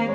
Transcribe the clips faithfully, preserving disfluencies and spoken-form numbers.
听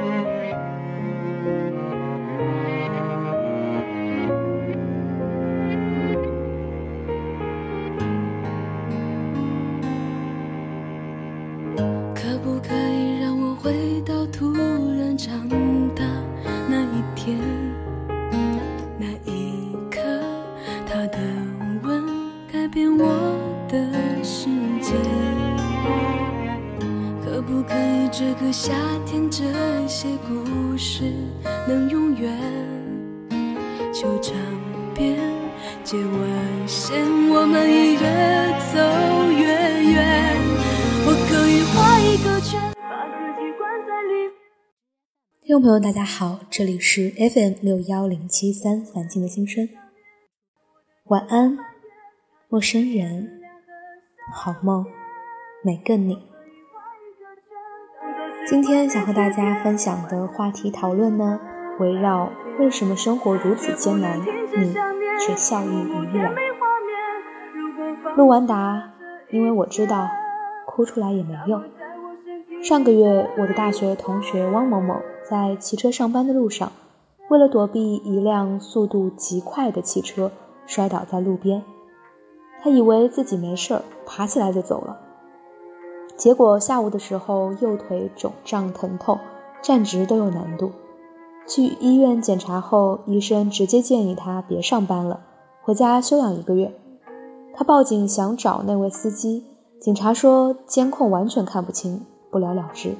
众朋友大家好，这里是 F M 六一零七三环境的心声，晚安陌生人，好梦每个你。今天想和大家分享的话题讨论呢，围绕为什么生活如此艰难，你却笑意盈然。录完答，因为我知道哭出来也没用。上个月我的大学同学汪某某在骑车上班的路上，为了躲避一辆速度极快的汽车，摔倒在路边。他以为自己没事儿，爬起来就走了。结果下午的时候，右腿肿胀疼痛，站直都有难度。去医院检查后，医生直接建议他别上班了，回家休养一个月。他报警想找那位司机，警察说监控完全看不清，不了了之。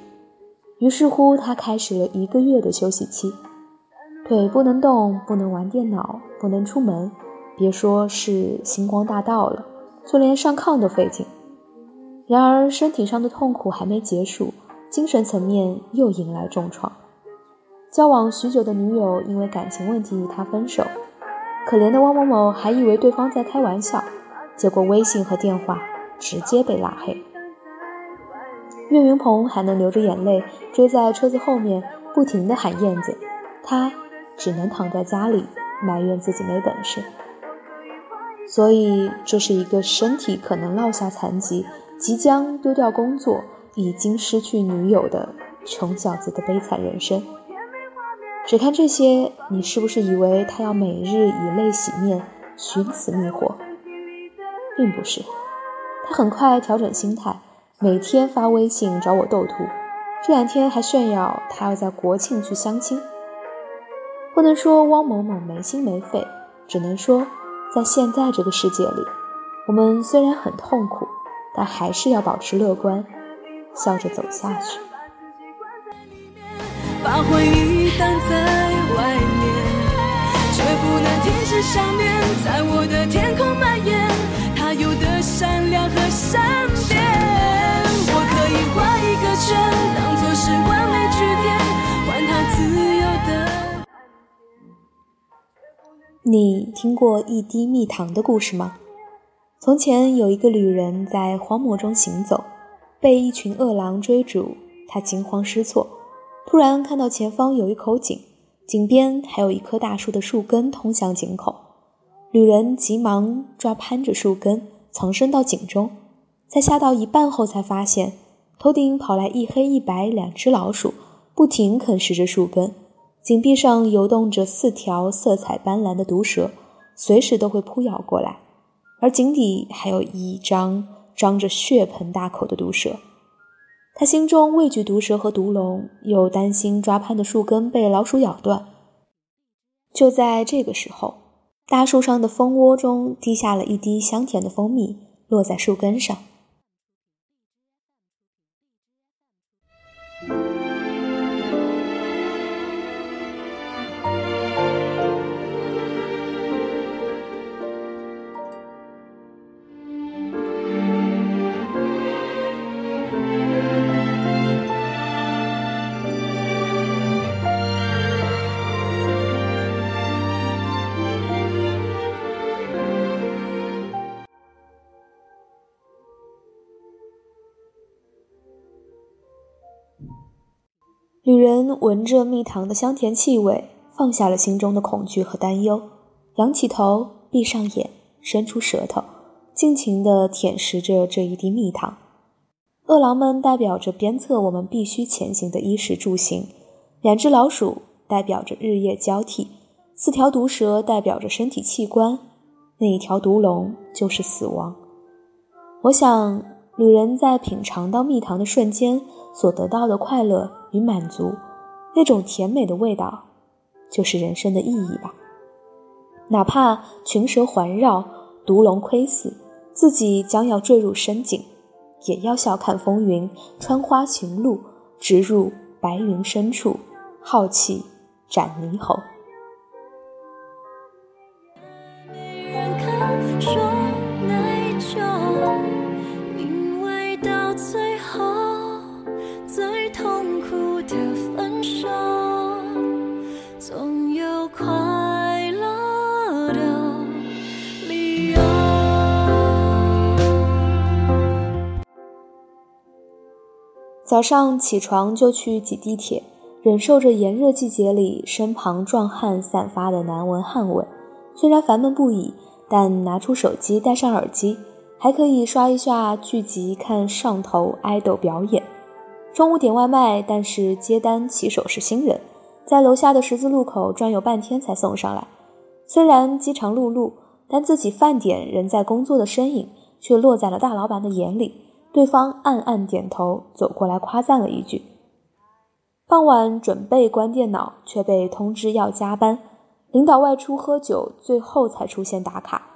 于是乎他开始了一个月的休息期，腿不能动，不能玩电脑，不能出门，别说是星光大道了，就连上炕都费劲。然而身体上的痛苦还没结束，精神层面又迎来重创。交往许久的女友因为感情问题与他分手，可怜的汪某某还以为对方在开玩笑，结果微信和电话直接被拉黑。岳云鹏还能流着眼泪追在车子后面不停地喊燕子，他只能躺在家里埋怨自己没本事。所以这是一个身体可能落下残疾，即将丢掉工作，已经失去女友的穷小子的悲惨人生。只看这些，你是不是以为他要每日以泪洗面，寻死觅活？并不是。他很快调整心态，每天发微信找我斗图，这两天还炫耀他要在国庆去相亲。不能说汪某某没心没肺，只能说在现在这个世界里，我们虽然很痛苦，但还是要保持乐观，笑着走下去。把回忆挡在外面，却不能停止想念，在我的天空蔓延，它有的善良和善变。画一个圈，当作是完美句点，还他自由的。你听过一滴蜜糖的故事吗？从前有一个旅人在荒漠中行走，被一群饿狼追逐，他惊慌失措，突然看到前方有一口井，井边还有一棵大树的树根通向井口。旅人急忙抓攀着树根藏身到井中，在下到一半后才发现头顶跑来一黑一白两只老鼠，不停啃食着树根。井壁上游动着四条色彩斑斓的毒蛇，随时都会扑咬过来。而井底还有一张张着血盆大口的毒蛇。他心中畏惧毒蛇和毒龙，又担心抓攀的树根被老鼠咬断。就在这个时候，大树上的蜂窝中滴下了一滴香甜的蜂蜜，落在树根上。旅人闻着蜜糖的香甜气味，放下了心中的恐惧和担忧，仰起头，闭上眼，伸出舌头，尽情地舔食着这一滴蜜糖。饿狼们代表着鞭策我们必须前行的衣食住行，两只老鼠代表着日夜交替，四条毒蛇代表着身体器官，那一条毒龙就是死亡。我想，旅人在品尝到蜜糖的瞬间所得到的快乐与满足，那种甜美的味道，就是人生的意义吧。哪怕群蛇环绕，毒龙窥伺，自己将要坠入深井，也要笑看风云，穿花寻路，直入白云深处，浩气斩猕猴。早上起床就去挤地铁，忍受着炎热季节里身旁壮汉散发的难闻汗味，虽然烦闷不已，但拿出手机戴上耳机，还可以刷一下剧集，看上头爱豆表演。中午点外卖，但是接单骑手是新人，在楼下的十字路口转悠半天才送上来。虽然饥肠辘辘，但自己饭点仍在工作的身影却落在了大老板的眼里，对方暗暗点头，走过来夸赞了一句。傍晚准备关电脑，却被通知要加班，领导外出喝酒，最后才出现打卡。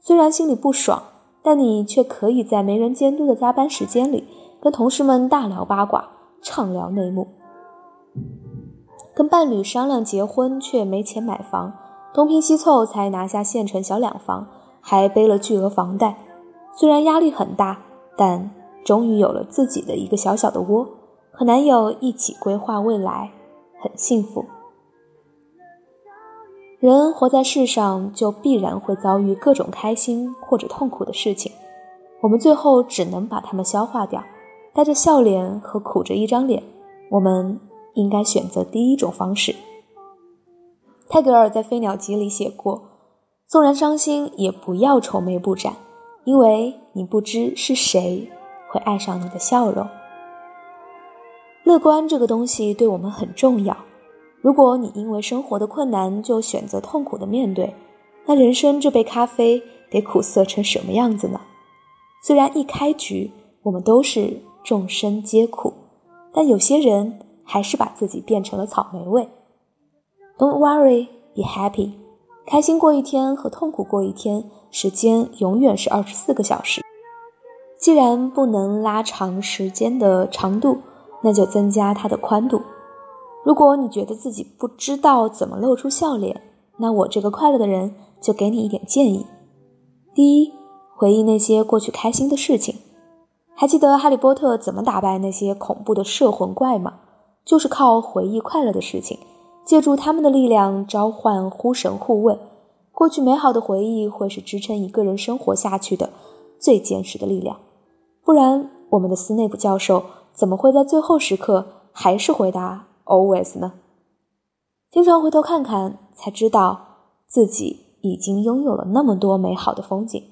虽然心里不爽，但你却可以在没人监督的加班时间里跟同事们大聊八卦，畅聊内幕。跟伴侣商量结婚，却没钱买房，东拼西凑才拿下县城小两房，还背了巨额房贷。虽然压力很大，但终于有了自己的一个小小的窝，和男友一起规划未来，很幸福。人活在世上，就必然会遭遇各种开心或者痛苦的事情，我们最后只能把它们消化掉，带着笑脸和苦着一张脸，我们应该选择第一种方式。泰戈尔在《飞鸟集》里写过，纵然伤心，也不要愁眉不展，因为你不知是谁会爱上你的笑容。乐观这个东西对我们很重要，如果你因为生活的困难就选择痛苦的面对，那人生这杯咖啡得苦涩成什么样子呢？虽然一开局我们都是众生皆苦，但有些人还是把自己变成了草莓味。 Don't worry, be happy， 开心过一天和痛苦过一天，时间永远是二十四个小时。既然不能拉长时间的长度，那就增加它的宽度。如果你觉得自己不知道怎么露出笑脸，那我这个快乐的人就给你一点建议。第一，回忆那些过去开心的事情。还记得哈利波特怎么打败那些恐怖的摄魂怪吗？就是靠回忆快乐的事情，借助他们的力量召唤呼神护卫。过去美好的回忆会是支撑一个人生活下去的最坚实的力量，不然我们的斯内普教授怎么会在最后时刻还是回答 always 呢？经常回头看看，才知道自己已经拥有了那么多美好的风景。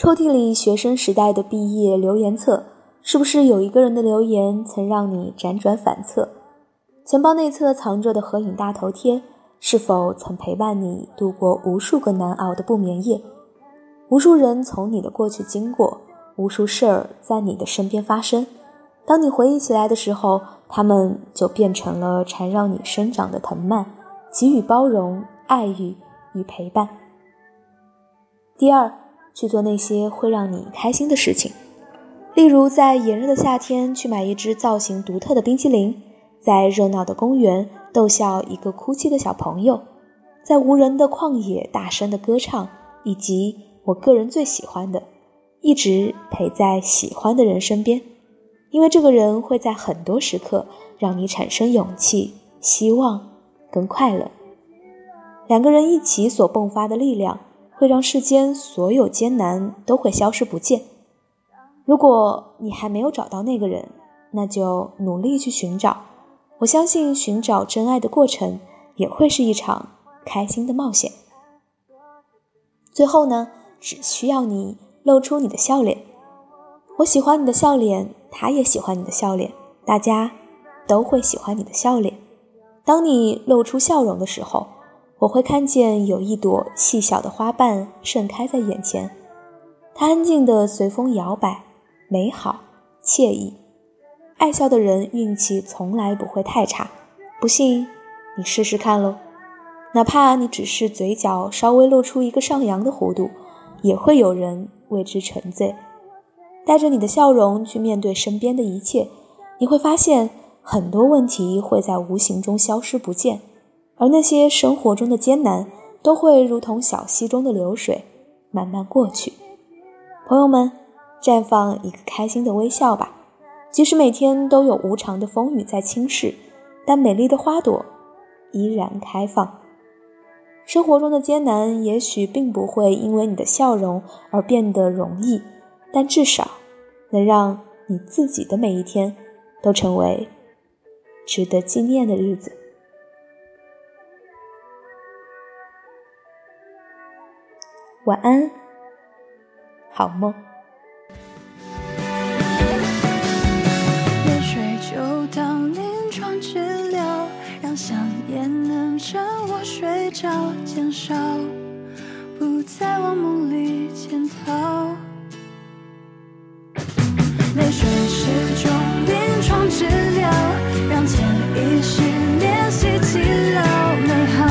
抽屉里学生时代的毕业留言册，是不是有一个人的留言曾让你辗转反侧？钱包内侧藏着的合影大头贴，是否曾陪伴你度过无数个难熬的不眠夜？无数人从你的过去经过，无数事儿在你的身边发生，当你回忆起来的时候，他们就变成了缠绕你生长的藤蔓，给予包容、爱意与陪伴。第二，去做那些会让你开心的事情，例如在炎热的夏天去买一只造型独特的冰淇淋，在热闹的公园逗笑一个哭泣的小朋友，在无人的旷野大声的歌唱，以及我个人最喜欢的，一直陪在喜欢的人身边。因为这个人会在很多时刻让你产生勇气、希望跟快乐。两个人一起所迸发的力量，会让世间所有艰难都会消失不见。如果你还没有找到那个人，那就努力去寻找。我相信寻找真爱的过程也会是一场开心的冒险。最后呢，只需要你露出你的笑脸。我喜欢你的笑脸，他也喜欢你的笑脸，大家都会喜欢你的笑脸。当你露出笑容的时候，我会看见有一朵细小的花瓣盛开在眼前，它安静地随风摇摆，美好惬意。爱笑的人运气从来不会太差，不信你试试看咯。哪怕你只是嘴角稍微露出一个上扬的弧度，也会有人为之沉醉。带着你的笑容去面对身边的一切，你会发现很多问题会在无形中消失不见，而那些生活中的艰难都会如同小溪中的流水慢慢过去。朋友们，绽放一个开心的微笑吧。即使每天都有无常的风雨在侵蚀，但美丽的花朵依然开放。生活中的艰难也许并不会因为你的笑容而变得容易，但至少能让你自己的每一天都成为值得纪念的日子。晚安，好梦。香烟能趁我睡着减少，不再往梦里潜逃。泪水是种临床治疗，让潜意识练习记牢美好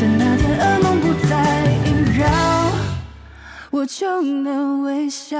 的那天，噩梦不再萦绕，我就能微笑。